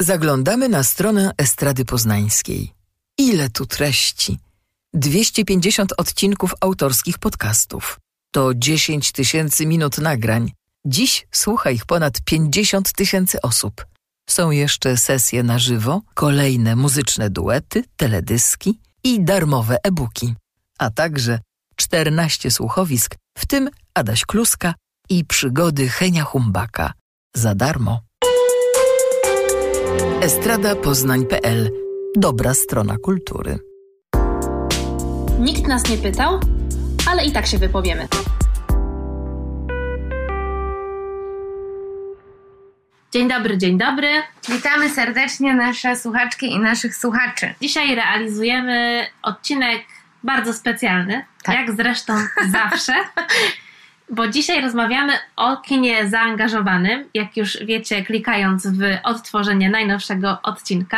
Zaglądamy na stronę Estrady Poznańskiej. Ile tu treści! 250 odcinków autorskich podcastów. To 10 000 minut nagrań. Dziś słucha ich ponad 50 000 osób. Są jeszcze sesje na żywo, kolejne muzyczne duety, teledyski i darmowe e-booki. A także 14 słuchowisk, w tym Adaś Kluska i Przygody Henia Humbaka. Za darmo. estradapoznań.pl. Dobra strona kultury. Nikt nas nie pytał, ale i tak się wypowiemy. Dzień dobry, dzień dobry. Witamy serdecznie nasze słuchaczki i naszych słuchaczy. Dzisiaj realizujemy odcinek bardzo specjalny, tak, jak zresztą zawsze, bo dzisiaj rozmawiamy o kinie zaangażowanym, jak już wiecie, klikając w odtworzenie najnowszego odcinka,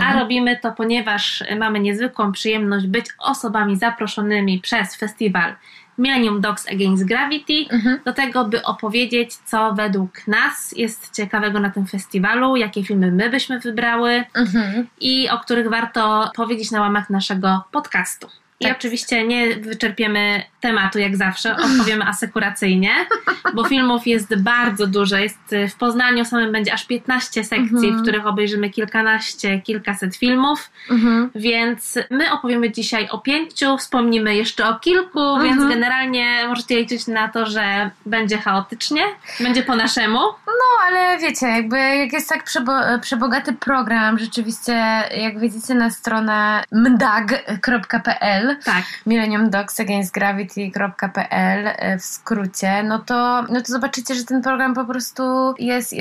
a robimy to, ponieważ mamy niezwykłą przyjemność być osobami zaproszonymi przez festiwal Millennium Docs Against Gravity, do tego, by opowiedzieć, co według nas jest ciekawego na tym festiwalu, jakie filmy my byśmy wybrały i o których warto powiedzieć na łamach naszego podcastu. I tak, oczywiście nie wyczerpiemy tematu jak zawsze, odpowiemy asekuracyjnie, bo filmów jest bardzo dużo. Jest w Poznaniu samym będzie aż 15 sekcji, w których obejrzymy kilkaset filmów, więc my opowiemy dzisiaj o 5, wspomnimy jeszcze o kilku, więc generalnie możecie liczyć na to, że będzie chaotycznie, będzie po naszemu. No, ale wiecie, jakby jak jest tak przebogaty program, rzeczywiście jak widzicie na stronę mdag.pl, tak, millenniumdocsagainstgravity.pl w skrócie, no to zobaczycie, że ten program po prostu jest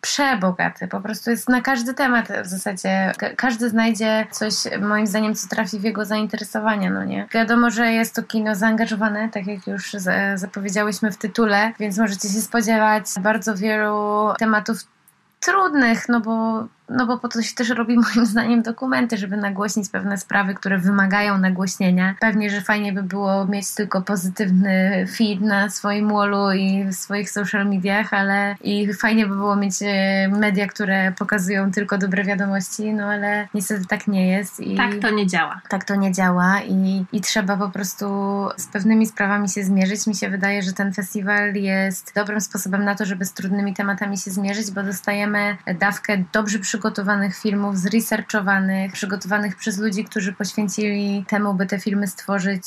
przebogaty, po prostu jest na każdy temat w zasadzie. Każdy znajdzie coś, moim zdaniem, co trafi w jego zainteresowania, no nie? Wiadomo, że jest to kino zaangażowane, tak jak już zapowiedziałyśmy w tytule, więc możecie się spodziewać bardzo wielu tematów trudnych, no bo po to się też robi, moim zdaniem, dokumenty, żeby nagłośnić pewne sprawy, które wymagają nagłośnienia. Pewnie, że fajnie by było mieć tylko pozytywny feed na swoim wallu i w swoich social mediach, ale i fajnie by było mieć media, które pokazują tylko dobre wiadomości, no ale niestety tak nie jest. I tak to nie działa. Tak to nie działa i trzeba po prostu z pewnymi sprawami się zmierzyć. Mi się wydaje, że ten festiwal jest dobrym sposobem na to, żeby z trudnymi tematami się zmierzyć, bo dostajemy dawkę dobrze przygotowanych filmów, zresearchowanych, przygotowanych przez ludzi, którzy poświęcili temu, by te filmy stworzyć,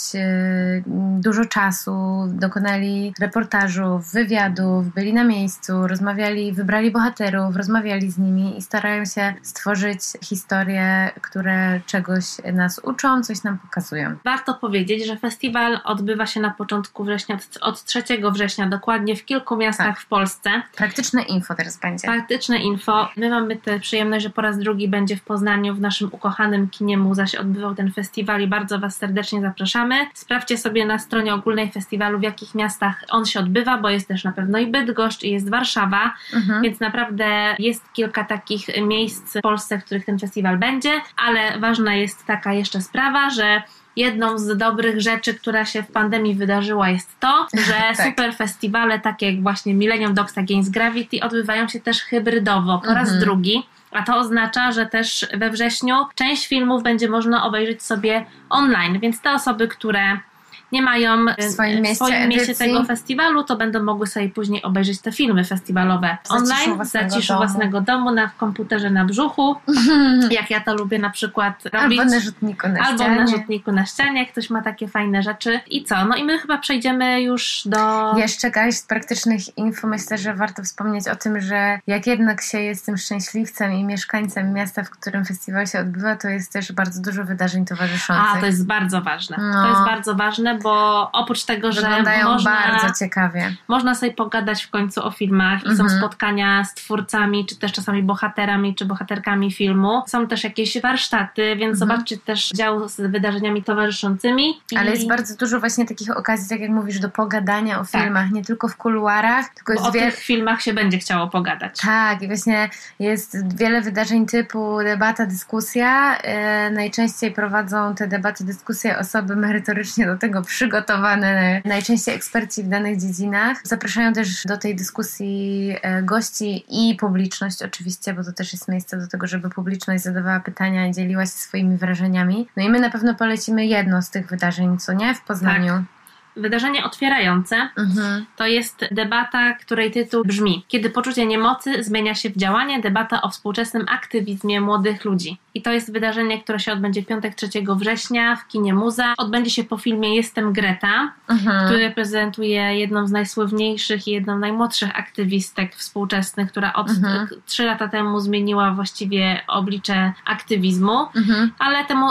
dużo czasu, dokonali reportażów, wywiadów, byli na miejscu, rozmawiali, wybrali bohaterów, rozmawiali z nimi i starają się stworzyć historie, które czegoś nas uczą, coś nam pokazują. Warto powiedzieć, że festiwal odbywa się na początku września, od 3 września dokładnie, w kilku miastach, tak, w Polsce. Praktyczne info teraz będzie. Praktyczne info. My mamy te przyjemność, że po raz drugi będzie w Poznaniu, w naszym ukochanym kinie Muza się odbywał ten festiwal i bardzo Was serdecznie zapraszamy. Sprawdźcie sobie na stronie ogólnej festiwalu, w jakich miastach on się odbywa, bo jest też na pewno i Bydgoszcz, i jest Warszawa, więc naprawdę jest kilka takich miejsc w Polsce, w których ten festiwal będzie, ale ważna jest taka jeszcze sprawa, że jedną z dobrych rzeczy, która się w pandemii wydarzyła, jest to, że tak, super festiwale, takie jak właśnie Millennium Docs Against Gravity, odbywają się też hybrydowo po raz drugi. A to oznacza, że też we wrześniu część filmów będzie można obejrzeć sobie online, więc te osoby, które nie mają w swoim mieście tego festiwalu, to będą mogły sobie później obejrzeć te filmy festiwalowe online, w zaciszu własnego domu, na komputerze na brzuchu, jak ja to lubię na przykład robić. Albo na rzutniku na ścianie, ktoś ma takie fajne rzeczy. I co? No i my chyba przejdziemy już do... Jeszcze z praktycznych info myślę, że warto wspomnieć o tym, że jak jednak się jest tym szczęśliwcem i mieszkańcem miasta, w którym festiwal się odbywa, to jest też bardzo dużo wydarzeń towarzyszących. A, to jest bardzo ważne. No. To jest bardzo ważne, bo oprócz tego, że można, bardzo ciekawie, można sobie pogadać w końcu o filmach i są spotkania z twórcami, czy też czasami bohaterami, czy bohaterkami filmu. Są też jakieś warsztaty, więc zobaczcie też dział z wydarzeniami towarzyszącymi. Ale jest bardzo dużo właśnie takich okazji, tak jak mówisz, do pogadania o filmach, tak, nie tylko w kuluarach. Tylko jest o tych filmach się będzie chciało pogadać. Tak, i właśnie jest wiele wydarzeń typu debata, dyskusja. Najczęściej prowadzą te debaty, dyskusje osoby merytorycznie do tego przygotowane najczęściej eksperci w danych dziedzinach. Zapraszają też do tej dyskusji gości i publiczność oczywiście, bo to też jest miejsce do tego, żeby publiczność zadawała pytania i dzieliła się swoimi wrażeniami. No i my na pewno polecimy jedno z tych wydarzeń, co nie? W Poznaniu. Tak. Wydarzenie otwierające to jest debata, której tytuł brzmi: Kiedy poczucie niemocy zmienia się w działanie, debata o współczesnym aktywizmie młodych ludzi. I to jest wydarzenie, które się odbędzie w piątek 3 września w kinie Muza. Odbędzie się po filmie Jestem Greta, który prezentuje jedną z najsławniejszych i jedną z najmłodszych aktywistek współczesnych, która od 3 lata temu zmieniła właściwie oblicze aktywizmu. Ale temu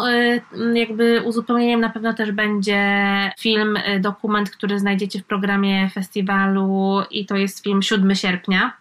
jakby uzupełnieniem na pewno też będzie film, dokument, który znajdziecie w programie festiwalu, i to jest film 7 sierpnia.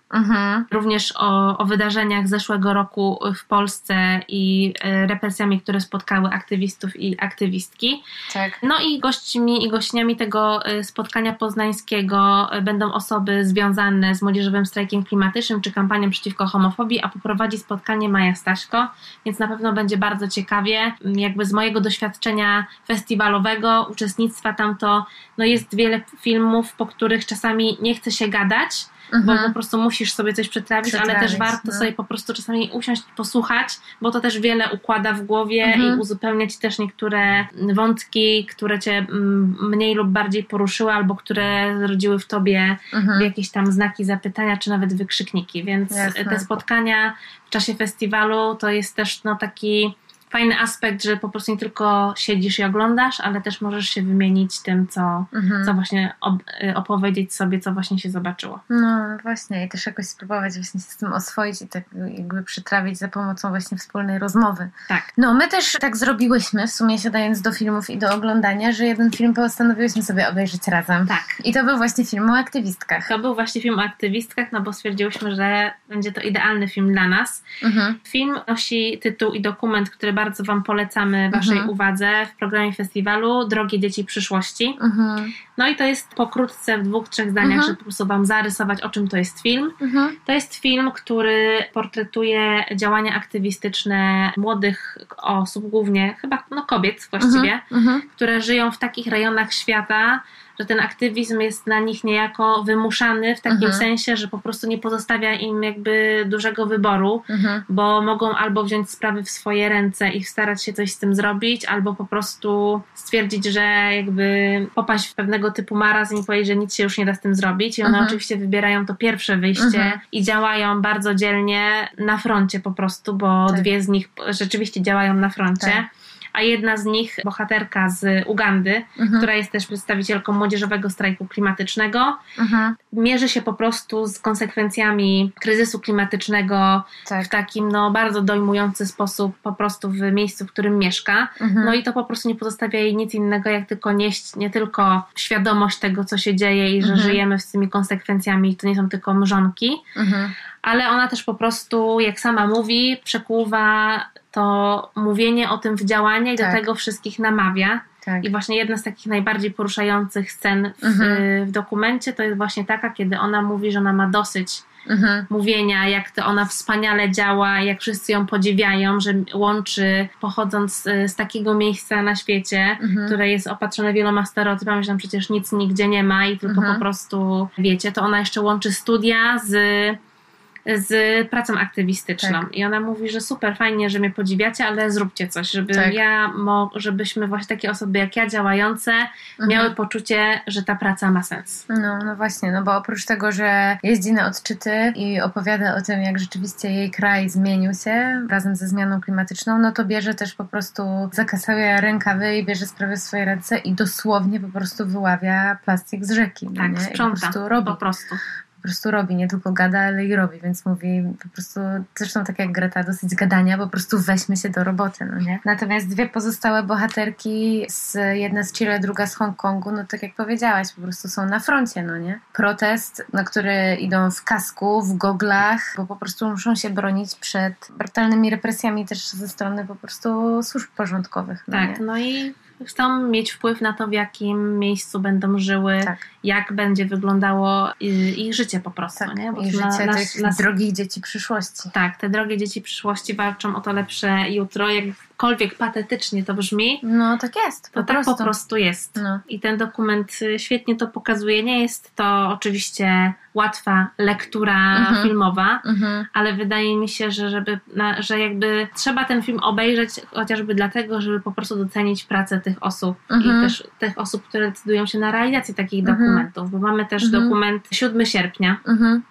Również o wydarzeniach zeszłego roku w Polsce i represjami, które spotkały aktywistów i aktywistki. Tak. No i gośćmi i gościniami tego spotkania poznańskiego będą osoby związane z młodzieżowym strajkiem klimatycznym czy kampanią przeciwko homofobii, a poprowadzi spotkanie Maja Staśko, więc na pewno będzie bardzo ciekawie. Jakby z mojego doświadczenia festiwalowego, uczestnictwa tam, to no jest wiele filmów, po których czasami nie chce się gadać, bo po prostu musisz sobie coś przetrawić, ale też warto sobie po prostu czasami usiąść i posłuchać, bo to też wiele układa w głowie i uzupełnia ci też niektóre wątki, które cię mniej lub bardziej poruszyły, albo które zrodziły w tobie jakieś tam znaki zapytania, czy nawet wykrzykniki, więc te spotkania w czasie festiwalu to jest też no taki fajny aspekt, że po prostu nie tylko siedzisz i oglądasz, ale też możesz się wymienić tym, co właśnie opowiedzieć sobie, co właśnie się zobaczyło. No właśnie, i też jakoś spróbować właśnie się z tym oswoić i tak jakby przytrawić za pomocą właśnie wspólnej rozmowy. Tak. No my też tak zrobiłyśmy, w sumie siadając do filmów i do oglądania, że jeden film postanowiłyśmy sobie obejrzeć razem. Tak. I to był właśnie film o aktywistkach. To był właśnie film o aktywistkach, no bo stwierdziłyśmy, że będzie to idealny film dla nas. Film nosi tytuł i dokument, który bardzo wam polecamy waszej uwadze w programie festiwalu Drogie Dzieci Przyszłości. No i to jest pokrótce w 2-3 zdaniach, żeby po prostu wam zarysować, o czym to jest film. To jest film, który portretuje działania aktywistyczne młodych osób, głównie chyba no, kobiet właściwie, które żyją w takich rejonach świata, że ten aktywizm jest na nich niejako wymuszany w takim sensie, że po prostu nie pozostawia im jakby dużego wyboru, bo mogą albo wziąć sprawy w swoje ręce i starać się coś z tym zrobić, albo po prostu stwierdzić, że jakby popaść w pewnego typu marazm i powiedzieć, że nic się już nie da z tym zrobić, i one oczywiście wybierają to pierwsze wyjście i działają bardzo dzielnie na froncie po prostu, bo dwie z nich rzeczywiście działają na froncie. Tak. A jedna z nich, bohaterka z Ugandy, która jest też przedstawicielką młodzieżowego strajku klimatycznego, mierzy się po prostu z konsekwencjami kryzysu klimatycznego w takim no, bardzo dojmujący sposób po prostu w miejscu, w którym mieszka. No i to po prostu nie pozostawia jej nic innego, jak tylko nieść nie tylko świadomość tego, co się dzieje i że żyjemy z tymi konsekwencjami, to nie są tylko mrzonki, ale ona też po prostu, jak sama mówi, przekuwa to mówienie o tym w działanie i do tego wszystkich namawia. Tak. I właśnie jedna z takich najbardziej poruszających scen w dokumencie to jest właśnie taka, kiedy ona mówi, że ona ma dosyć mówienia, jak to ona wspaniale działa, jak wszyscy ją podziwiają, że łączy, pochodząc z takiego miejsca na świecie, które jest opatrzone wieloma stereotypami, że tam przecież nic nigdzie nie ma i tylko po prostu wiecie, to ona jeszcze łączy studia z pracą aktywistyczną. Tak. I ona mówi, że super, fajnie, że mnie podziwiacie, ale zróbcie coś, żebyśmy właśnie takie osoby jak ja działające miały poczucie, że ta praca ma sens. No właśnie, no bo oprócz tego, że jeździ na odczyty i opowiada o tym, jak rzeczywiście jej kraj zmienił się razem ze zmianą klimatyczną, no to bierze też po prostu, zakasuje rękawy i bierze sprawy w swoje ręce i dosłownie po prostu wyławia plastik z rzeki. Tak, nie? Sprząta. I po prostu robi. Po prostu robi, nie tylko gada, ale i robi, więc mówi po prostu, zresztą tak jak Greta, dosyć gadania, po prostu weźmy się do roboty, no nie? Natomiast dwie pozostałe bohaterki, jedna z Chile, druga z Hongkongu, no tak jak powiedziałaś, po prostu są na froncie, no nie? Protest, na który idą w kasku, w goglach, bo po prostu muszą się bronić przed brutalnymi represjami też ze strony po prostu służb porządkowych, no nie? Tak, no i chcą mieć wpływ na to, w jakim miejscu będą żyły, jak będzie wyglądało ich życie po prostu. Tak, nie? Bo ich życie drogich dzieci przyszłości. Tak, te drogie dzieci przyszłości walczą o to lepsze jutro, jak jakkolwiek patetycznie to brzmi, no tak jest, to tak po prostu jest. No. I ten dokument świetnie to pokazuje. Nie jest to oczywiście łatwa lektura filmowa, ale wydaje mi się, że jakby trzeba ten film obejrzeć chociażby dlatego, żeby po prostu docenić pracę tych osób i też tych osób, które decydują się na realizację takich dokumentów, bo mamy też dokument 7 sierpnia,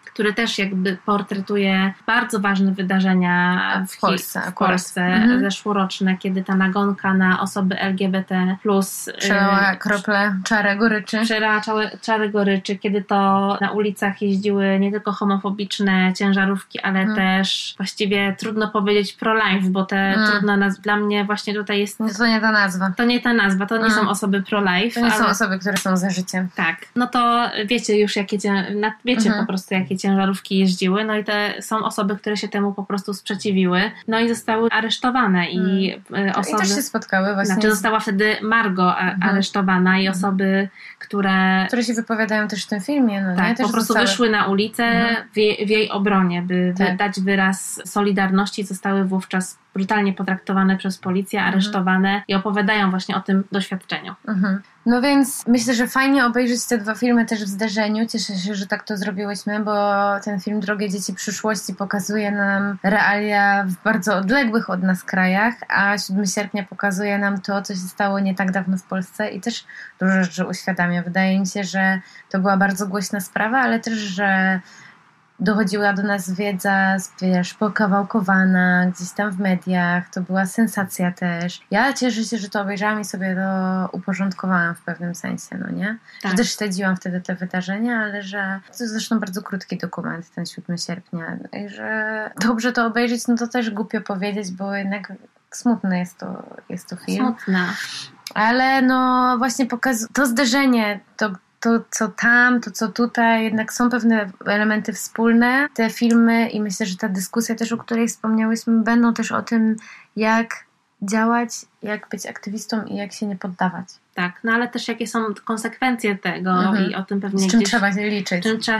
który też jakby portretuje bardzo ważne wydarzenia w Polsce zeszłoroczne, kiedy ta nagonka na osoby LGBT+. Przelała krople czarę goryczy. Kiedy to na ulicach jeździły nie tylko homofobiczne ciężarówki, ale też właściwie trudno powiedzieć pro-life, bo te trudna nazwa, dla mnie właśnie tutaj jest... No to nie ta nazwa. To nie są osoby pro-life. To nie są osoby, które są za życiem. Tak. No to wiecie już, jakie po prostu jakie ciężarówki jeździły, no i te są osoby, które się temu po prostu sprzeciwiły, no i zostały aresztowane i osoby... I też się spotkały właśnie. Znaczy została wtedy Margo aresztowana i osoby, które się wypowiadają też w tym filmie. No, tak, nie? Też po prostu wyszły na ulicę w jej obronie, by dać wyraz solidarności, zostały wówczas brutalnie potraktowane przez policję, aresztowane i opowiadają właśnie o tym doświadczeniu. No więc myślę, że fajnie obejrzeć te dwa filmy też w zderzeniu. Cieszę się, że tak to zrobiłyśmy, bo ten film Drogie Dzieci Przyszłości pokazuje nam realia w bardzo odległych od nas krajach, a 7 sierpnia pokazuje nam to, co się stało nie tak dawno w Polsce i też dużo rzeczy uświadamia. Wydaje mi się, że to była bardzo głośna sprawa, ale też, że dochodziła do nas wiedza, wiesz, pokawałkowana gdzieś tam w mediach. To była sensacja też. Ja cieszę się, że to obejrzałam i sobie to uporządkowałam w pewnym sensie, no nie? Tak. Że też śledziłam wtedy te wydarzenia, ale że... To jest zresztą bardzo krótki dokument, ten 7 sierpnia. I że dobrze to obejrzeć, no to też głupio powiedzieć, bo jednak smutny jest to film. Smutna. Ale no właśnie to zderzenie, to, co tam, to, co tutaj, jednak są pewne elementy wspólne. Te filmy i myślę, że ta dyskusja też, o której wspomniałyśmy, będą też o tym, jak działać, jak być aktywistą i jak się nie poddawać. Tak, no ale też jakie są konsekwencje tego i o tym pewnie... Z czym trzeba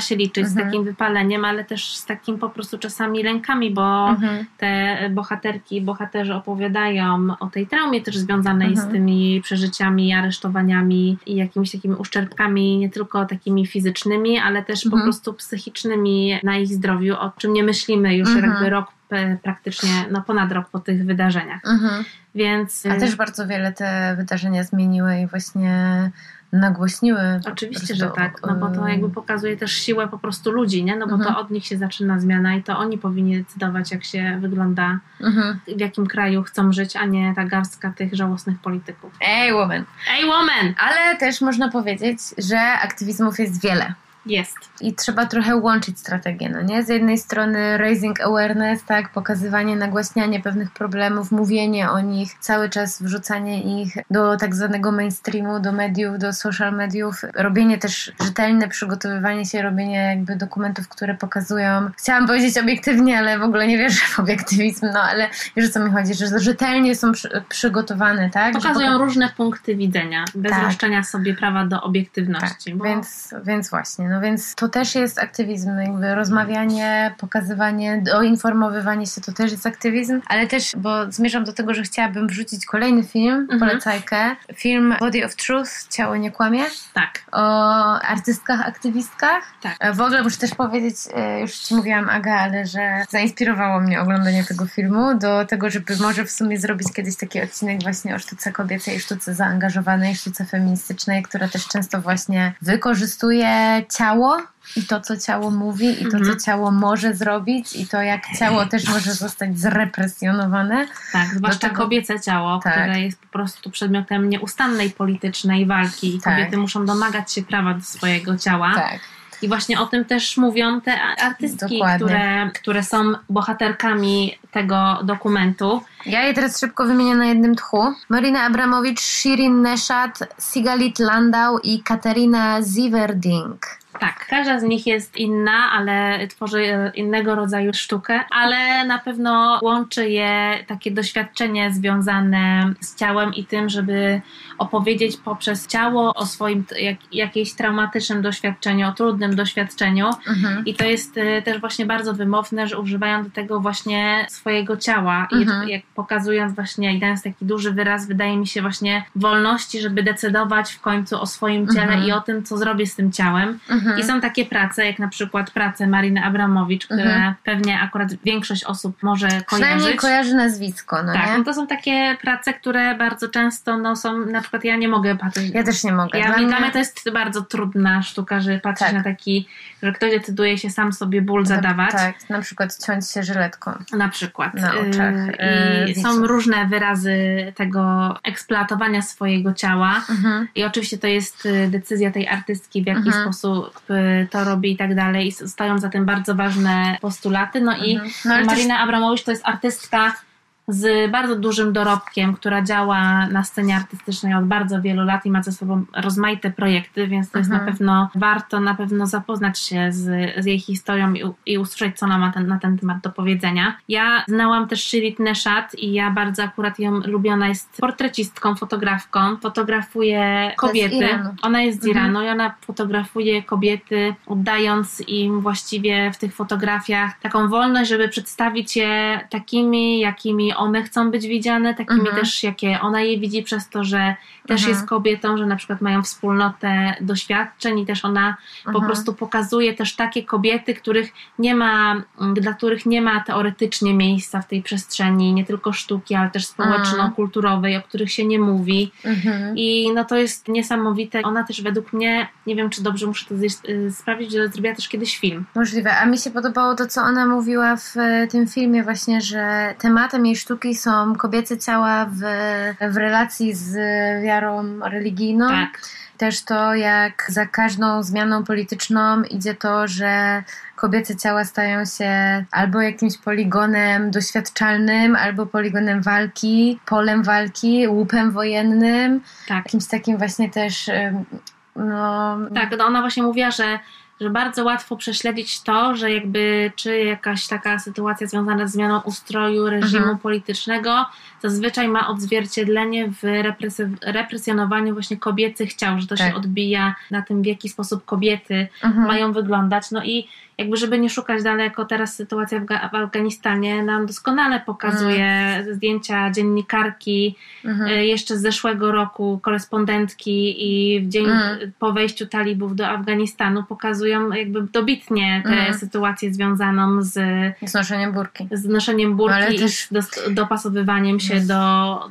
się liczyć, z takim wypaleniem, ale też z takim po prostu czasami lękami, bo te bohaterki i bohaterzy opowiadają o tej traumie też związanej z tymi przeżyciami, aresztowaniami i jakimiś takimi uszczerbkami, nie tylko takimi fizycznymi, ale też po prostu psychicznymi na ich zdrowiu, o czym nie myślimy już jakby rok praktycznie, no ponad rok po tych wydarzeniach. Więc, a też bardzo wiele te wydarzenia zmieniły i właśnie nagłośniły. Oczywiście, że tak, no bo to jakby pokazuje też siłę po prostu ludzi, nie? No bo to od nich się zaczyna zmiana i to oni powinni decydować, jak się wygląda, w jakim kraju chcą żyć, a nie ta garstka tych żałosnych polityków. Ej, woman! Ale też można powiedzieć, że aktywizmów jest wiele. Jest. I trzeba trochę łączyć strategię, no nie? Z jednej strony raising awareness, tak? Pokazywanie, nagłaśnianie pewnych problemów, mówienie o nich, cały czas wrzucanie ich do tak zwanego mainstreamu, do mediów, do social mediów, robienie też rzetelne przygotowywanie się, robienie jakby dokumentów, które pokazują, chciałam powiedzieć obiektywnie, ale w ogóle nie wierzę w obiektywizm, no ale wiesz, o co mi chodzi, że rzetelnie są przygotowane, tak? Pokazują różne punkty widzenia, bez roszczenia sobie prawa do obiektywności. Tak. Bo... Więc właśnie, no więc to też jest aktywizm, jakby rozmawianie, pokazywanie, doinformowywanie się, to też jest aktywizm, ale też, bo zmierzam do tego, że chciałabym wrzucić kolejny film, polecajkę, film Body of Truth, Ciało nie kłamie, tak, o artystkach, aktywistkach. Tak. W ogóle muszę też powiedzieć, już Ci mówiłam, Aga, ale że zainspirowało mnie oglądanie tego filmu do tego, żeby może w sumie zrobić kiedyś taki odcinek właśnie o sztuce kobiecej, sztuce zaangażowanej, sztuce feministycznej, która też często właśnie wykorzystuje ciało i to, co ciało mówi, i to, co ciało może zrobić, i to, jak ciało też może zostać zrepresjonowane. Tak, zwłaszcza kobiece ciało, które jest po prostu przedmiotem nieustannej politycznej walki i kobiety muszą domagać się prawa do swojego ciała. Tak. I właśnie o tym też mówią te artystki, które są bohaterkami tego dokumentu. Ja je teraz szybko wymienię na jednym tchu. Marina Abramović, Shirin Neshat, Sigalit Landau i Katharina Ziverding. Tak, każda z nich jest inna, ale tworzy innego rodzaju sztukę, ale na pewno łączy je takie doświadczenie związane z ciałem i tym, żeby opowiedzieć poprzez ciało o swoim jakimś traumatycznym doświadczeniu, o trudnym doświadczeniu. Mhm. I to jest też właśnie bardzo wymowne, że używają do tego właśnie swojego ciała. Mhm. I jak pokazując właśnie i dając taki duży wyraz, wydaje mi się właśnie wolności, żeby decydować w końcu o swoim ciele i o tym, co zrobię z tym ciałem. I są takie prace, jak na przykład prace Mariny Abramović, które pewnie akurat większość osób może kojarzyć. Przynajmniej kojarzy nazwisko, no tak, nie? No to są takie prace, które bardzo często są, na przykład ja nie mogę patrzeć. Ja też nie mogę. Dla mnie to jest bardzo trudna sztuka, że patrzeć na taki, że ktoś decyduje się sam sobie ból zadawać. Tak, na przykład ciąć się żyletką. Na przykład. Na oczach. I są różne wyrazy tego eksploatowania swojego ciała. I oczywiście to jest decyzja tej artystki, w jaki sposób to robi i tak dalej, i stoją za tym bardzo ważne postulaty. No i Marina Abramović to jest artystka z bardzo dużym dorobkiem, która działa na scenie artystycznej od bardzo wielu lat i ma ze sobą rozmaite projekty, więc to jest na pewno warto zapoznać się z jej historią i usłyszeć, co ona ma na ten temat do powiedzenia. Ja znałam też Shirin Neshat i ja bardzo akurat ją lubię. Ona jest portrecistką, fotografką, fotografuje kobiety. Ona jest z Iranu i ona fotografuje kobiety, oddając im właściwie w tych fotografiach taką wolność, żeby przedstawić je takimi, jakimi one chcą być widziane, takimi też, jakie ona je widzi, przez to, że też jest kobietą, że na przykład mają wspólnotę doświadczeń i też ona po prostu pokazuje też takie kobiety, dla których nie ma teoretycznie miejsca w tej przestrzeni, nie tylko sztuki, ale też społeczno-kulturowej, o których się nie mówi. I no to jest niesamowite. Ona też według mnie, nie wiem, czy dobrze muszę to sprawdzić, że zrobiła też kiedyś film. Możliwe, a mi się podobało to, co ona mówiła w tym filmie właśnie, że tematem jej sztuki są kobiece ciała w relacji z wiarą religijną. Tak. Też to, jak za każdą zmianą polityczną idzie to, że kobiece ciała stają się albo jakimś poligonem doświadczalnym, albo poligonem walki, polem walki, łupem wojennym. Tak. Jakimś takim właśnie też... Tak, no ona właśnie mówiła, że bardzo łatwo prześledzić to, że jakby czy jakaś taka sytuacja związana z zmianą ustroju, reżimu politycznego zazwyczaj ma odzwierciedlenie w represjonowaniu właśnie kobiecych ciał, że to się odbija na tym, w jaki sposób kobiety mają wyglądać. No i jakby, żeby nie szukać daleko, teraz sytuacja w Afganistanie nam doskonale pokazuje zdjęcia dziennikarki jeszcze z zeszłego roku, korespondentki, i w dzień po wejściu talibów do Afganistanu pokazują jakby dobitnie tę sytuację związaną z noszeniem burki. Z noszeniem burki, ale i też... dopasowywaniem się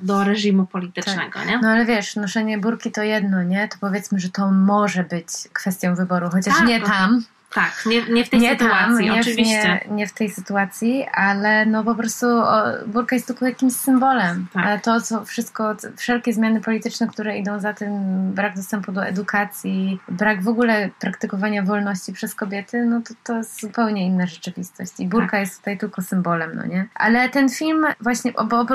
do reżimu politycznego. Tak. Nie? No ale wiesz, noszenie burki to jedno, nie? To powiedzmy, że to może być kwestią wyboru, chociaż tak, nie tam. Tak, nie w tej sytuacji, tam, oczywiście. Nie w tej sytuacji, ale no po prostu burka jest tylko jakimś symbolem. Tak. Ale to, co wszystko, wszelkie zmiany polityczne, które idą za tym, brak dostępu do edukacji, brak w ogóle praktykowania wolności przez kobiety, no to jest zupełnie inna rzeczywistość. I burka jest tutaj tylko symbolem, no nie? Ale ten film właśnie, bo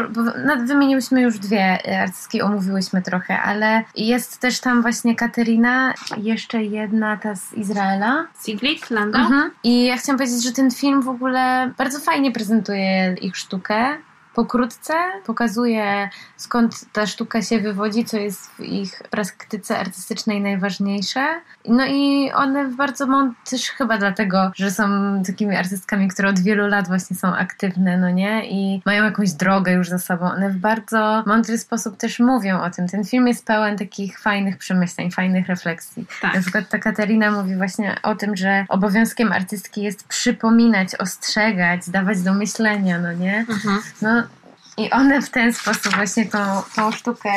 wymieniłyśmy już dwie artystki, omówiłyśmy trochę, ale jest też tam właśnie Katharina, jeszcze jedna, ta z Izraela. Sigalit Landau. I ja chciałam powiedzieć, że ten film w ogóle bardzo fajnie prezentuje ich sztukę. Pokrótce pokazuje, skąd ta sztuka się wywodzi, co jest w ich praktyce artystycznej najważniejsze. No i one bardzo też chyba dlatego, że są takimi artystkami, które od wielu lat właśnie są aktywne, no nie? I mają jakąś drogę już za sobą. One w bardzo mądry sposób też mówią o tym. Ten film jest pełen takich fajnych przemyśleń, fajnych refleksji. Tak. Na przykład ta Katharina mówi właśnie o tym, że obowiązkiem artystki jest przypominać, ostrzegać, dawać do myślenia, no nie? No i one w ten sposób właśnie tą sztukę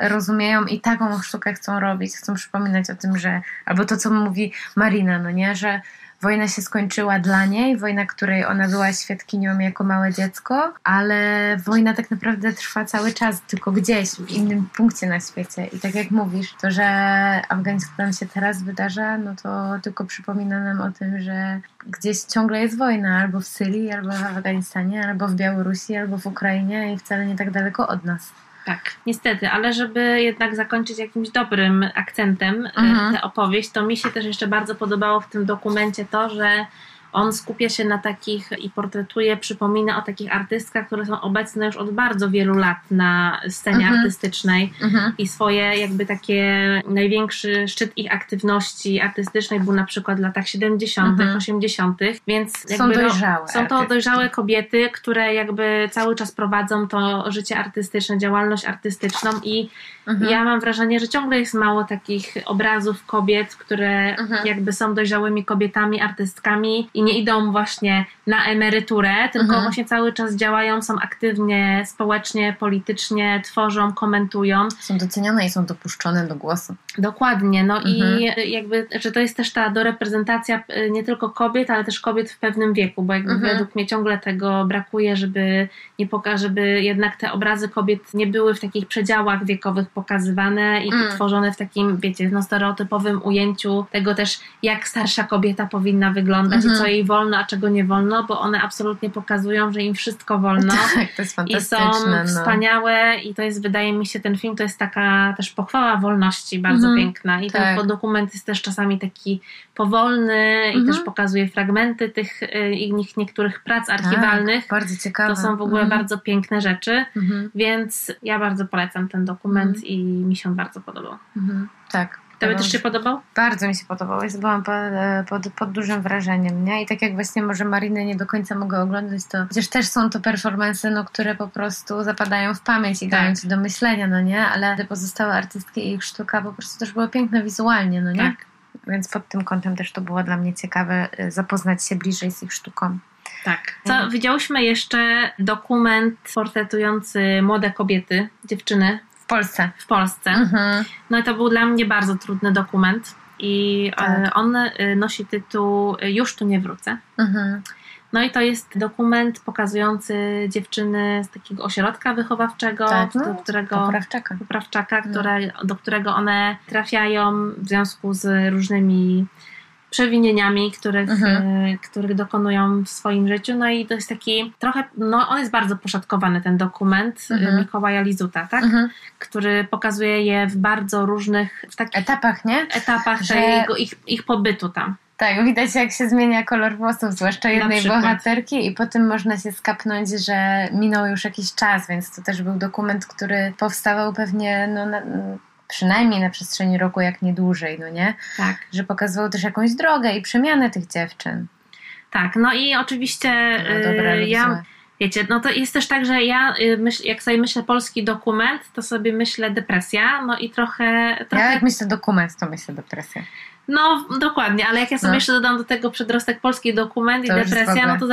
rozumieją i taką sztukę chcą robić, chcą przypominać o tym, że, albo to, co mówi Marina, no nie, że wojna się skończyła dla niej, wojna, której ona była świadkinią jako małe dziecko, ale wojna tak naprawdę trwa cały czas, tylko gdzieś, w innym punkcie na świecie. I tak jak mówisz, to, że Afganistan się teraz wydarza, no to tylko przypomina nam o tym, że gdzieś ciągle jest wojna, albo w Syrii, albo w Afganistanie, albo w Białorusi, albo w Ukrainie i wcale nie tak daleko od nas. Tak, niestety, ale żeby jednak zakończyć jakimś dobrym akcentem tę opowieść, to mi się też jeszcze bardzo podobało w tym dokumencie to, że on skupia się na takich i portretuje, przypomina o takich artystkach, które są obecne już od bardzo wielu lat na scenie artystycznej i swoje jakby takie największy szczyt ich aktywności artystycznej był na przykład w latach 70., 80., więc jakby są to dojrzałe kobiety, które jakby cały czas prowadzą to życie artystyczne, działalność artystyczną i ja mam wrażenie, że ciągle jest mało takich obrazów kobiet, które jakby są dojrzałymi kobietami, artystkami i nie idą właśnie na emeryturę, tylko właśnie cały czas działają, są aktywnie, społecznie, politycznie, tworzą, komentują. Są doceniane i są dopuszczone do głosu. Dokładnie, no i jakby, że to jest też ta doreprezentacja nie tylko kobiet, ale też kobiet w pewnym wieku, bo jakby według mnie ciągle tego brakuje, żeby jednak te obrazy kobiet nie były w takich przedziałach wiekowych pokazywane i tworzone w takim, wiecie, no stereotypowym ujęciu tego też, jak starsza kobieta powinna wyglądać i co jej wolno, a czego nie wolno, bo one absolutnie pokazują, że im wszystko wolno. Tak, to jest fantastyczne. I są wspaniałe i to jest, wydaje mi się, ten film to jest taka też pochwała wolności, bardzo piękna i ten dokument jest też czasami taki powolny i też pokazuje fragmenty tych niektórych prac archiwalnych. Tak, bardzo ciekawe. To są w ogóle bardzo piękne rzeczy, więc ja bardzo polecam ten dokument i mi się on bardzo podobał. Tak. Tobie też się podobał? Bardzo mi się podobał. Ja byłam pod dużym wrażeniem, nie? I tak jak właśnie może Marinę nie do końca mogę oglądać, to przecież też są to performanse, no, które po prostu zapadają w pamięć i dają ci do myślenia, no nie? Ale te pozostałe artystki i ich sztuka po prostu też były piękne wizualnie, no nie? Tak. Więc pod tym kątem też to było dla mnie ciekawe zapoznać się bliżej z ich sztuką. Tak. Co, widziałyśmy jeszcze dokument portretujący młode kobiety, dziewczyny. W Polsce. No i to był dla mnie bardzo trudny dokument i on nosi tytuł Już tu nie wrócę. No i to jest dokument pokazujący dziewczyny z takiego ośrodka wychowawczego, poprawczaka, do którego one trafiają w związku z różnymi przewinieniami, których dokonują w swoim życiu. No i to jest taki trochę, no on jest bardzo poszatkowany, ten dokument Mikołaja Lizuta, tak? Który pokazuje je w bardzo różnych etapach, nie? Etapach ich pobytu tam. Tak, widać jak się zmienia kolor włosów, zwłaszcza jednej bohaterki i potem można się skapnąć, że minął już jakiś czas, więc to też był dokument, który powstawał pewnie przynajmniej na przestrzeni roku, jak nie dłużej, no nie? Tak. Że pokazywał też jakąś drogę i przemianę tych dziewczyn. Tak, no i oczywiście wiecie, no to jest też tak, że ja jak sobie myślę polski dokument, to sobie myślę depresja, no i trochę... Ja jak myślę dokument, to myślę depresja. No dokładnie, ale jak ja sobie jeszcze dodam do tego przedrostek polski dokument to i depresja, no to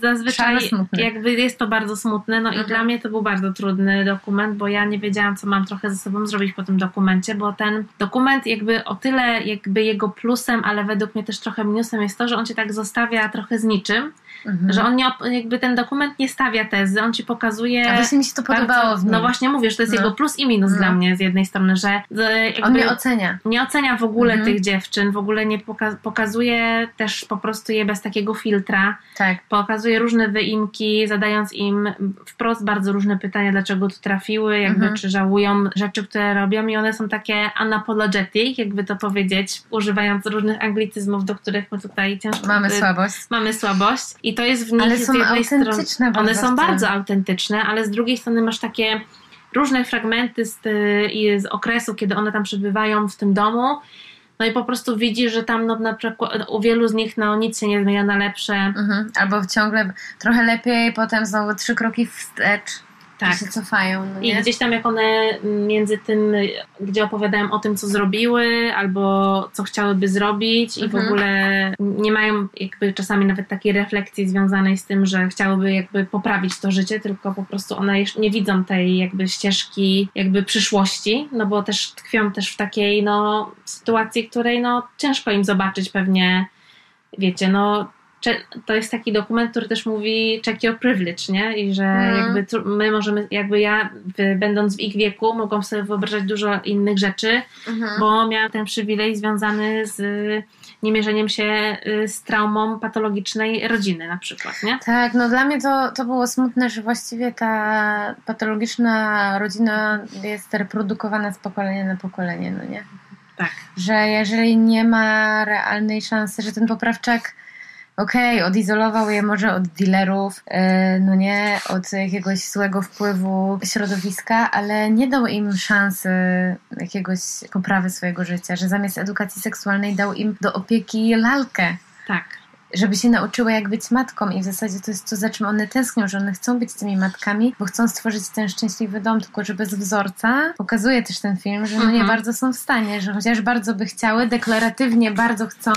zazwyczaj jakby jest to bardzo smutne. No i dla mnie to był bardzo trudny dokument, bo ja nie wiedziałam, co mam trochę ze sobą zrobić po tym dokumencie, bo ten dokument jakby o tyle jakby jego plusem, ale według mnie też trochę minusem jest to, że on cię tak zostawia trochę z niczym, że on nie, jakby ten dokument nie stawia tezy, on ci pokazuje... A właśnie mi się to podobało w nim. No właśnie mówię, że to jest jego plus i minus dla mnie z jednej strony, że... Jakby on nie ocenia. Nie ocenia w ogóle tych dziewczyn, w ogóle nie pokazuje też po prostu je bez takiego filtra. Tak. Pokazuje różne wyimki, zadając im wprost bardzo różne pytania, dlaczego tu trafiły, jakby czy żałują rzeczy, które robią i one są takie unapologetic, jakby to powiedzieć, używając różnych anglicyzmów, do których my tutaj ciężko... Mamy słabość. I to jest w nich z jednej strony... One są bardzo autentyczne, ale z drugiej strony masz takie różne fragmenty z okresu, kiedy one tam przebywają w tym domu. No i po prostu widzisz, że tam na przykład u wielu z nich nic się nie zmienia na lepsze. Albo ciągle trochę lepiej, potem znowu 3 kroki wstecz. Tak. I się cofają. No i gdzieś tam jak one między tym, gdzie opowiadają o tym, co zrobiły, albo co chciałyby zrobić i w ogóle nie mają jakby czasami nawet takiej refleksji związanej z tym, że chciałyby jakby poprawić to życie, tylko po prostu one nie widzą tej jakby ścieżki jakby przyszłości, no bo też tkwią też w takiej sytuacji, której ciężko im zobaczyć pewnie, wiecie, to jest taki dokument, który też mówi check your privilege, nie? I że jakby my możemy, jakby ja będąc w ich wieku, mogłam sobie wyobrażać dużo innych rzeczy, bo miałam ten przywilej związany z niemierzeniem się z traumą patologicznej rodziny na przykład, nie? Tak, no dla mnie to było smutne, że właściwie ta patologiczna rodzina jest reprodukowana z pokolenia na pokolenie, no nie? Tak. Że jeżeli nie ma realnej szansy, że ten poprawczak okej, odizolował je może od dealerów, no nie, od jakiegoś złego wpływu środowiska, ale nie dał im szansy jakiegoś poprawy swojego życia, że zamiast edukacji seksualnej dał im do opieki lalkę. Tak. Żeby się nauczyły, jak być matką, i w zasadzie to jest to, za czym one tęsknią, że one chcą być tymi matkami, bo chcą stworzyć ten szczęśliwy dom, tylko że bez wzorca. Pokazuje też ten film, że no nie bardzo są w stanie, że chociaż bardzo by chciały, deklaratywnie bardzo chcą,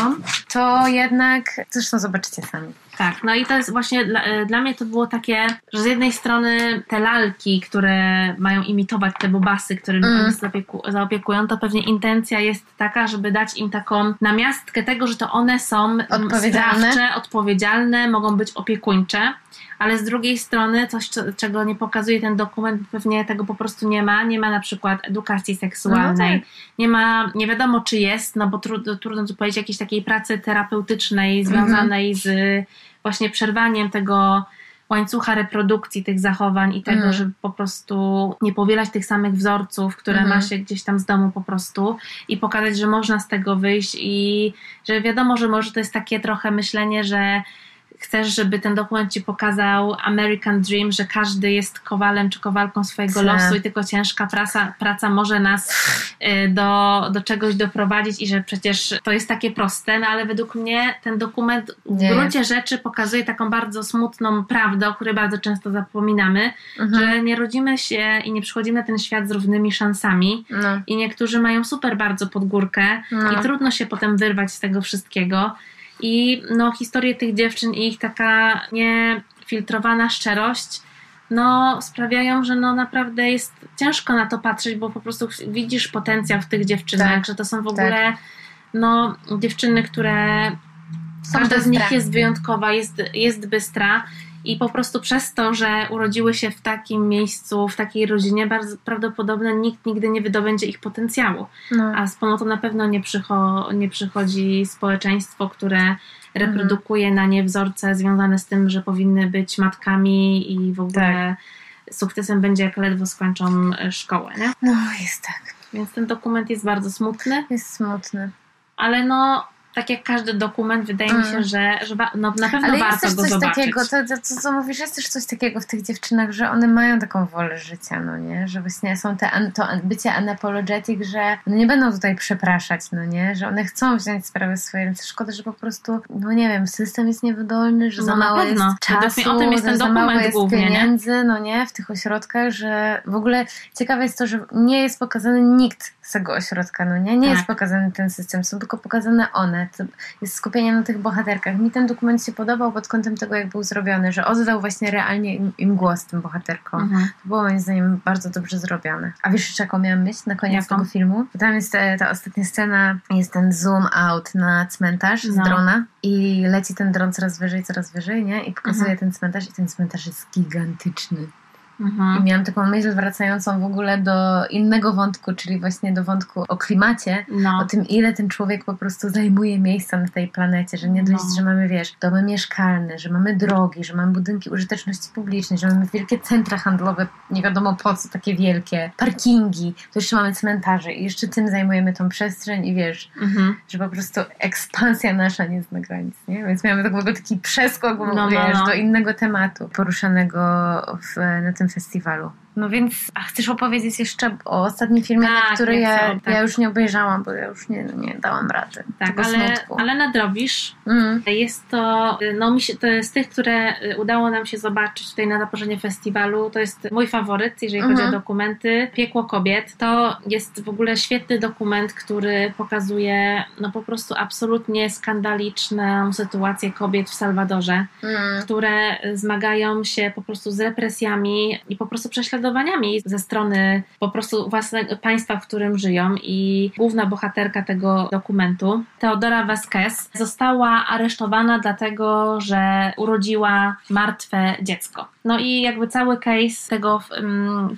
to jednak zresztą zobaczycie sami. Tak, no i to jest właśnie, dla mnie to było takie, że z jednej strony te lalki, które mają imitować te bobasy, którymi oni zaopiekują, to pewnie intencja jest taka, żeby dać im taką namiastkę tego, że to one są sprawcze, odpowiedzialne, mogą być opiekuńcze. Ale z drugiej strony coś, czego nie pokazuje ten dokument, pewnie tego po prostu nie ma. Nie ma na przykład edukacji seksualnej. No tak. Nie ma, nie wiadomo czy jest, no bo trudno tu powiedzieć, jakiejś takiej pracy terapeutycznej związanej z właśnie przerwaniem tego łańcucha reprodukcji tych zachowań i tego, żeby po prostu nie powielać tych samych wzorców, które ma się gdzieś tam z domu po prostu, i pokazać, że można z tego wyjść, i że wiadomo, że może to jest takie trochę myślenie, że chcesz, żeby ten dokument ci pokazał American Dream, że każdy jest kowalem czy kowalką swojego losu i tylko ciężka praca może nas do czegoś doprowadzić, i że przecież to jest takie proste, no ale według mnie ten dokument w gruncie rzeczy pokazuje taką bardzo smutną prawdę, o której bardzo często zapominamy, że nie rodzimy się i nie przychodzimy na ten świat z równymi szansami, i niektórzy mają super bardzo pod górkę i trudno się potem wyrwać z tego wszystkiego. I no, historie tych dziewczyn i ich taka niefiltrowana szczerość no, sprawiają, że no, naprawdę jest ciężko na to patrzeć, bo po prostu widzisz potencjał w tych dziewczynach, że to są w ogóle no, dziewczyny, które każda z nich jest wyjątkowa, jest bystra, i po prostu przez to, że urodziły się w takim miejscu, w takiej rodzinie, bardzo prawdopodobnie nikt nigdy nie wydobędzie ich potencjału. No. A z pomocą na pewno nie przychodzi społeczeństwo, które reprodukuje na nie wzorce związane z tym, że powinny być matkami i w ogóle sukcesem będzie, jak ledwo skończą szkołę. Nie? No jest tak. Więc ten dokument jest bardzo smutny. Jest smutny. Ale no... Tak jak każdy dokument, wydaje mi się, że no, na pewno ale warto go zobaczyć. Takiego, to co mówisz, jest też coś takiego w tych dziewczynach, że one mają taką wolę życia, no nie? Że właśnie są to bycie unapologetic, że no nie będą tutaj przepraszać, no nie? Że one chcą wziąć sprawę w swoje ręce. Szkoda, że po prostu, no nie wiem, system jest niewydolny, że no za mało jest czasu, o tym jest ten za mało jest głównie, pieniędzy, nie? No nie? W tych ośrodkach, że w ogóle ciekawe jest to, że nie jest pokazany nikt z tego ośrodka, no nie? Nie jest pokazany ten system, są tylko pokazane one. Jest skupienie na tych bohaterkach. Mi ten dokument się podobał pod kątem tego, jak był zrobiony, że oddał właśnie realnie im głos tym bohaterkom. To było moim zdaniem bardzo dobrze zrobione. A wiesz jeszcze jaką miałam myśl na koniec tego filmu? Tam jest ta ostatnia scena, jest ten zoom out na cmentarz z drona i leci ten dron coraz wyżej, nie? I pokazuje ten cmentarz, i ten cmentarz jest gigantyczny. I miałam taką myśl wracającą w ogóle do innego wątku, czyli właśnie do wątku o klimacie, o tym, ile ten człowiek po prostu zajmuje miejsca na tej planecie, że nie dość, że mamy, wiesz, domy mieszkalne, że mamy drogi, że mamy budynki użyteczności publicznej, że mamy wielkie centra handlowe, nie wiadomo po co takie wielkie, parkingi, to jeszcze mamy cmentarze i jeszcze tym zajmujemy tą przestrzeń, i wiesz, że po prostu ekspansja nasza nie zna granic, nie? Więc miałam tak w ogóle taki przeskok, do innego tematu poruszanego na tym festiwalu. No więc, chcesz opowiedzieć jeszcze o ostatnim filmie, na który ja już nie obejrzałam, bo ja już nie dałam rady. Tak, ale nadrobisz. Jest to, no to jest z tych, które udało nam się zobaczyć tutaj na zaproszenie festiwalu. To jest mój faworyt, jeżeli chodzi o dokumenty. Piekło kobiet. To jest w ogóle świetny dokument, który pokazuje no po prostu absolutnie skandaliczną sytuację kobiet w Salwadorze, które zmagają się po prostu z represjami i po prostu prześladowaniem ze strony po prostu własnego państwa, w którym żyją, i główna bohaterka tego dokumentu, Teodora Vasquez, została aresztowana dlatego, że urodziła martwe dziecko. No i jakby cały case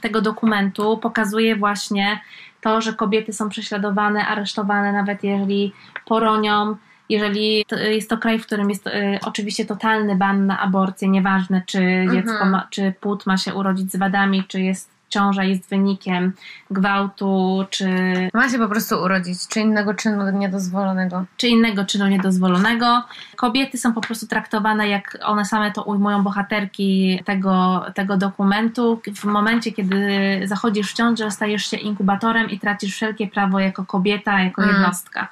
tego dokumentu pokazuje właśnie to, że kobiety są prześladowane, aresztowane, nawet jeżeli poronią, jeżeli jest to kraj, w którym jest oczywiście totalny ban na aborcję, nieważne czy dziecko ma, czy płód ma się urodzić z wadami, czy jest ciąża jest wynikiem gwałtu, czy... Ma się po prostu urodzić, czy innego czynu niedozwolonego. Czy innego czynu niedozwolonego. Kobiety są po prostu traktowane, jak one same to ujmują, bohaterki tego dokumentu. W momencie, kiedy zachodzisz w ciążę, stajesz się inkubatorem i tracisz wszelkie prawo jako kobieta, jako jednostka.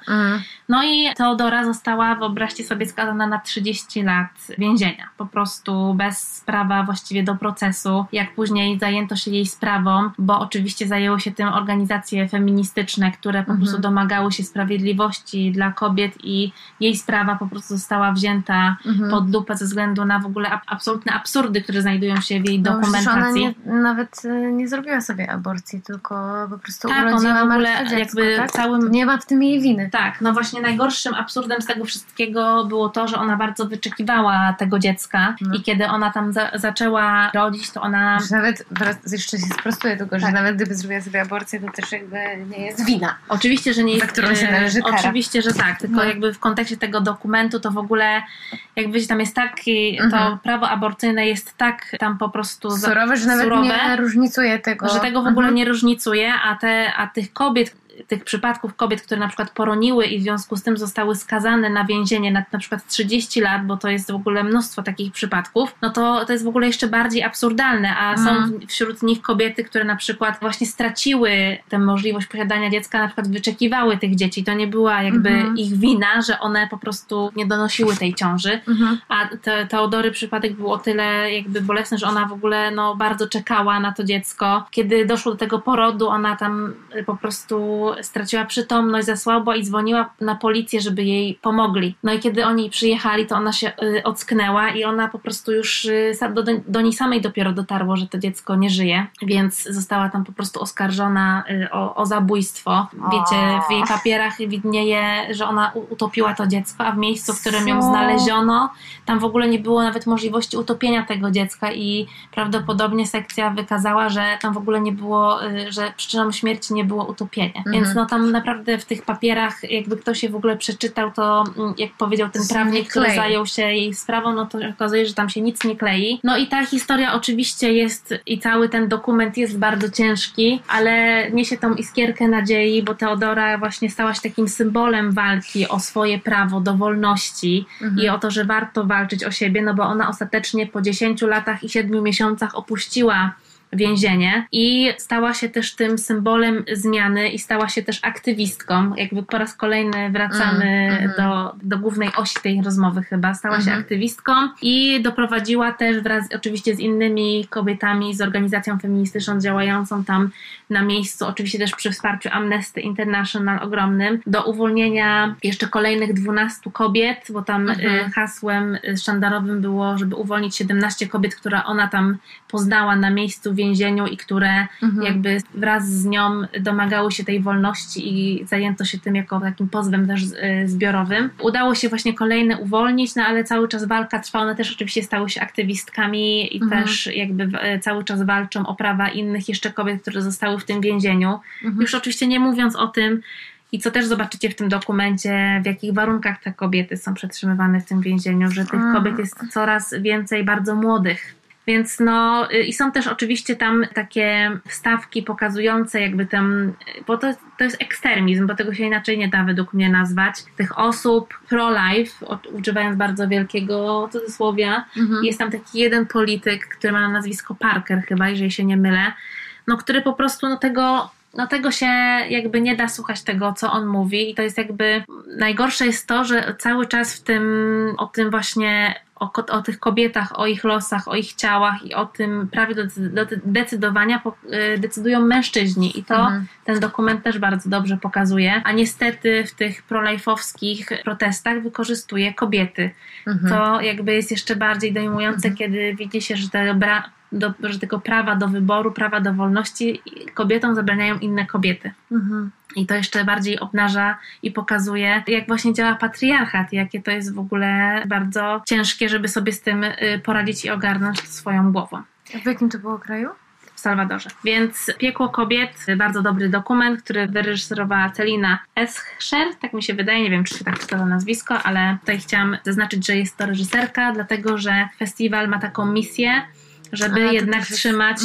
No i Teodora została, wyobraźcie sobie, skazana na 30 lat więzienia. Po prostu bez prawa właściwie do procesu. Jak później zajęto się jej sprawą, bo oczywiście zajęły się tym organizacje feministyczne, które po prostu domagały się sprawiedliwości dla kobiet i jej sprawa po prostu została wzięta pod lupę ze względu na w ogóle absolutne absurdy, które znajdują się w jej dokumentacji. Ona nawet nie zrobiła sobie aborcji, tylko po prostu urodziła ona w ogóle dziecko, jakby całym... Nie ma w tym jej winy. Tak, no właśnie najgorszym absurdem z tego wszystkiego było to, że ona bardzo wyczekiwała tego dziecka i kiedy ona tam zaczęła rodzić, to ona... Nawet jeszcze się sprostuje tylko, że nawet gdyby zrobiła sobie aborcję, to też jakby nie jest wina. Oczywiście, że nie jest, za którą się należy kara. Oczywiście, że tak, tylko jakby w kontekście tego dokumentu to w ogóle, jak wiecie, tam jest taki, to prawo aborcyjne jest tak tam po prostu surowe, że nawet nie różnicuje tego. Że tego w ogóle nie różnicuje, a tych kobiet, tych przypadków kobiet, które na przykład poroniły i w związku z tym zostały skazane na więzienie na przykład 30 lat, bo to jest w ogóle mnóstwo takich przypadków, no to jest w ogóle jeszcze bardziej absurdalne, a są wśród nich kobiety, które na przykład właśnie straciły tę możliwość posiadania dziecka, na przykład wyczekiwały tych dzieci. To nie była jakby ich wina, że one po prostu nie donosiły tej ciąży, a Teodory przypadek był o tyle jakby bolesny, że ona w ogóle bardzo czekała na to dziecko. Kiedy doszło do tego porodu, ona tam po prostu straciła przytomność, zasłabła i dzwoniła na policję, żeby jej pomogli. No i kiedy oni przyjechali, to ona się ocknęła i ona po prostu już do niej samej dopiero dotarło, że to dziecko nie żyje, więc została tam po prostu oskarżona o zabójstwo. Wiecie, w jej papierach widnieje, że ona utopiła to dziecko, a w miejscu, w którym ją znaleziono, tam w ogóle nie było nawet możliwości utopienia tego dziecka i prawdopodobnie sekcja wykazała, że tam w ogóle nie było, że przyczyną śmierci nie było utopienie. Więc tam naprawdę w tych papierach, jakby ktoś się w ogóle przeczytał, to jak powiedział ten prawnik, który zajął się jej sprawą, no to okazuje, że tam się nic nie klei. No i ta historia oczywiście jest i cały ten dokument jest bardzo ciężki, ale niesie tą iskierkę nadziei, bo Teodora właśnie stała się takim symbolem walki o swoje prawo do wolności i o to, że warto walczyć o siebie, no bo ona ostatecznie po 10 latach i 7 miesiącach opuściła więzienie i stała się też tym symbolem zmiany i stała się też aktywistką, jakby po raz kolejny wracamy do głównej osi tej rozmowy chyba, stała się aktywistką i doprowadziła też wraz oczywiście z innymi kobietami, z organizacją feministyczną działającą tam na miejscu, oczywiście też przy wsparciu Amnesty International ogromnym, do uwolnienia jeszcze kolejnych 12 kobiet, bo tam hasłem sztandarowym było, żeby uwolnić 17 kobiet, które ona tam poznała na miejscu w więzieniu i które jakby wraz z nią domagały się tej wolności i zajęto się tym jako takim pozwem też zbiorowym. Udało się właśnie kolejne uwolnić, no ale cały czas walka trwa. One też oczywiście stały się aktywistkami i też jakby cały czas walczą o prawa innych jeszcze kobiet, które zostały w tym więzieniu. Już oczywiście nie mówiąc o tym, i co też zobaczycie w tym dokumencie, w jakich warunkach te kobiety są przetrzymywane w tym więzieniu, że tych kobiet jest coraz więcej bardzo młodych. Więc i są też oczywiście tam takie wstawki pokazujące jakby tam, bo to jest ekstremizm, bo tego się inaczej nie da według mnie nazwać, tych osób pro-life, używając bardzo wielkiego cudzysłowia. Jest tam taki jeden polityk, który ma nazwisko Parker chyba, jeżeli się nie mylę, który po prostu tego się jakby nie da słuchać tego, co on mówi i to jest jakby, najgorsze jest to, że cały czas w tym, o tym właśnie o tych kobietach, o ich losach, o ich ciałach i o tym prawie do decydowania decydują mężczyźni i to ten dokument też bardzo dobrze pokazuje, a niestety w tych pro-life'owskich protestach wykorzystuje kobiety. To jakby jest jeszcze bardziej dojmujące, kiedy widzi się, że że tego prawa do wyboru, prawa do wolności kobietom zabraniają inne kobiety. I to jeszcze bardziej obnaża i pokazuje, jak właśnie działa patriarchat, jakie to jest w ogóle bardzo ciężkie, żeby sobie z tym poradzić i ogarnąć swoją głową. A w jakim to było kraju? W Salwadorze. Więc Piekło kobiet, bardzo dobry dokument, który wyreżyserowała Celina Escher, tak mi się wydaje, nie wiem czy się tak czyta nazwisko, ale tutaj chciałam zaznaczyć, że jest to reżyserka, dlatego że festiwal ma taką misję, żeby jednak trzymać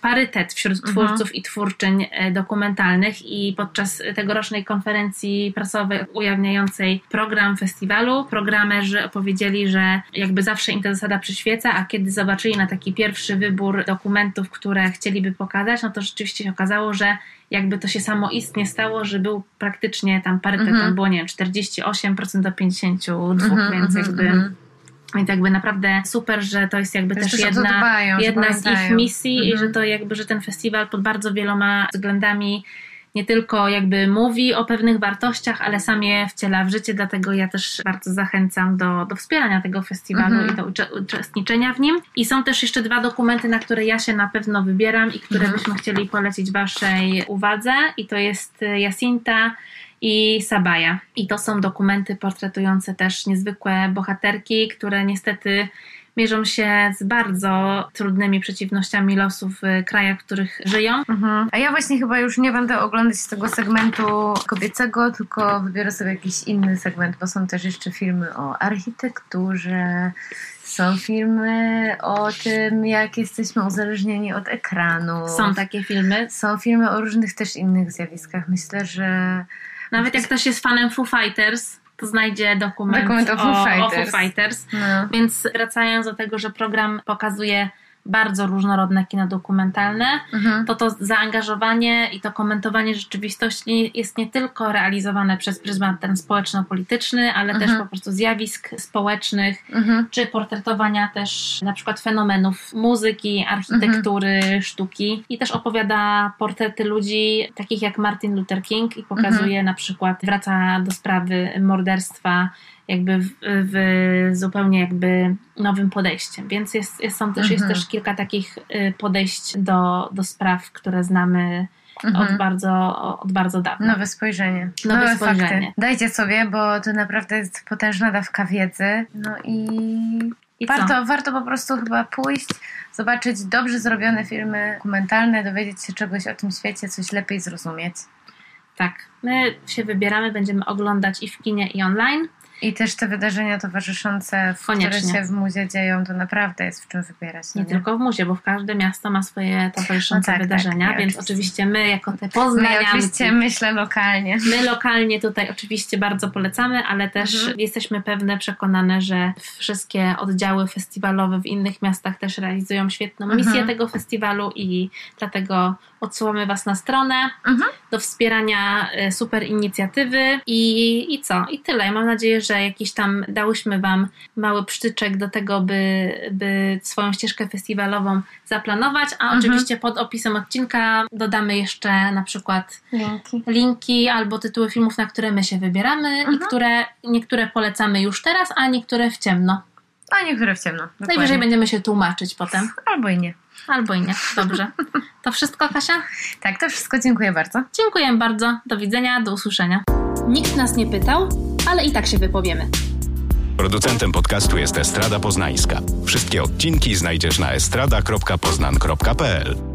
parytet wśród twórców i twórczyń dokumentalnych i podczas tegorocznej konferencji prasowej ujawniającej program festiwalu programerzy opowiedzieli, że jakby zawsze im ta zasada przyświeca, a kiedy zobaczyli na taki pierwszy wybór dokumentów, które chcieliby pokazać, no to rzeczywiście się okazało, że jakby to się samoistnie stało, że był praktycznie tam parytet, tam było nie wiem 48% do 52%, więc jakby... Więc jakby naprawdę super, że to jest jakby też jedna z ich misji i że to jakby, że ten festiwal pod bardzo wieloma względami nie tylko jakby mówi o pewnych wartościach, ale sam je wciela w życie, dlatego ja też bardzo zachęcam do wspierania tego festiwalu i do uczestniczenia w nim. I są też jeszcze dwa dokumenty, na które ja się na pewno wybieram i które byśmy chcieli polecić waszej uwadze i to jest Jacinta i Sabaya. I to są dokumenty portretujące też niezwykłe bohaterki, które niestety mierzą się z bardzo trudnymi przeciwnościami losu w krajach, w których żyją. A ja właśnie chyba już nie będę oglądać tego segmentu kobiecego, tylko wybiorę sobie jakiś inny segment, bo są też jeszcze filmy o architekturze, są filmy o tym, jak jesteśmy uzależnieni od ekranu. Są takie filmy. Są filmy o różnych też innych zjawiskach. Myślę, że... Nawet jak ktoś jest fanem Foo Fighters, to znajdzie dokument o Foo Fighters. No. Więc wracając do tego, że program pokazuje bardzo różnorodne kino dokumentalne, to zaangażowanie i to komentowanie rzeczywistości jest nie tylko realizowane przez pryzmat ten społeczno-polityczny, ale też po prostu zjawisk społecznych, czy portretowania też na przykład fenomenów muzyki, architektury, sztuki i też opowiada portrety ludzi takich jak Martin Luther King i pokazuje na przykład, wraca do sprawy morderstwa jakby w zupełnie jakby nowym podejściem. Więc jest też kilka takich podejść do spraw, które znamy od bardzo dawna. Nowe spojrzenie. Fakty. Dajcie sobie, bo to naprawdę jest potężna dawka wiedzy. No i warto po prostu chyba pójść, zobaczyć dobrze zrobione filmy dokumentalne, dowiedzieć się czegoś o tym świecie, coś lepiej zrozumieć. Tak. My się wybieramy, będziemy oglądać i w kinie, i online. I też te wydarzenia towarzyszące, które się w muzie dzieją, to naprawdę jest w czym wybierać. Nie tylko w muzie, bo każde miasto ma swoje towarzyszące wydarzenia, więc oczywiście my jako te poznanianki... My oczywiście myślę lokalnie. My lokalnie tutaj oczywiście bardzo polecamy, ale też jesteśmy przekonane, że wszystkie oddziały festiwalowe w innych miastach też realizują świetną misję tego festiwalu i dlatego odsyłamy was na stronę do wspierania super inicjatywy i tyle. Mam nadzieję, że jakiś tam dałyśmy wam mały psztyczek do tego, by swoją ścieżkę festiwalową zaplanować, a oczywiście pod opisem odcinka dodamy jeszcze na przykład linki albo tytuły filmów, na które my się wybieramy i które niektóre polecamy już teraz, a niektóre w ciemno. Dokładnie. Najwyżej będziemy się tłumaczyć potem. Albo i nie. Dobrze. To wszystko, Kasia? Tak, to wszystko. Dziękuję bardzo. Dziękuję bardzo. Do widzenia, do usłyszenia. Nikt nas nie pytał, ale i tak się wypowiemy. Producentem podcastu jest Estrada Poznańska. Wszystkie odcinki znajdziesz na estrada.poznan.pl.